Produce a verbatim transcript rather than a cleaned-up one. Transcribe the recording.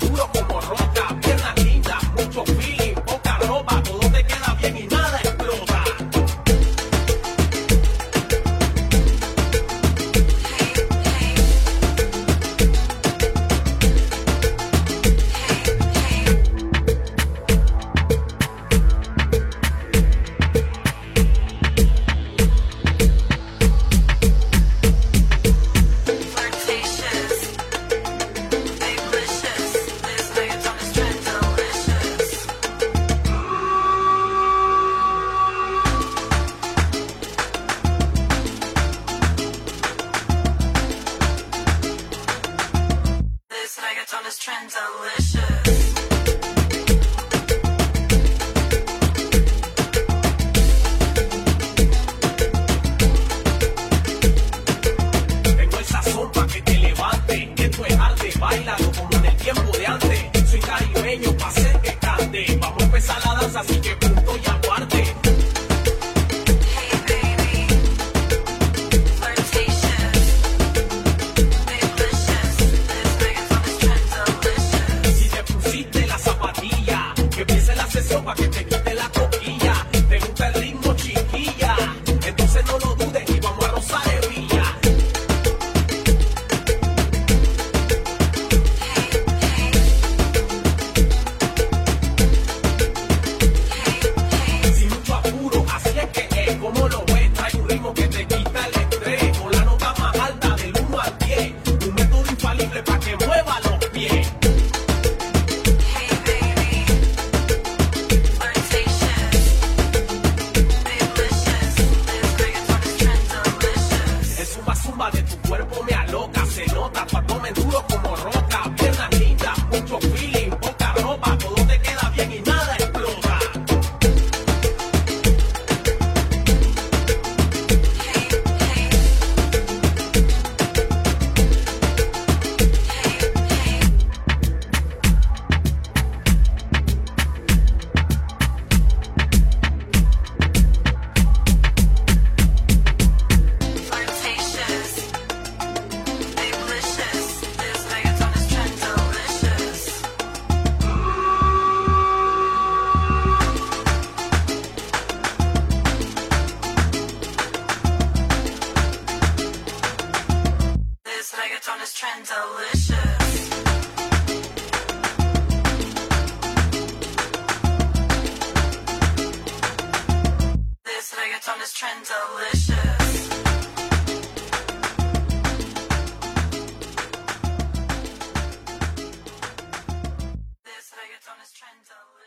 pone duro como roca, pierna linda, mucho feeling, poca ropa, todo te queda bien y nada explota. Trends are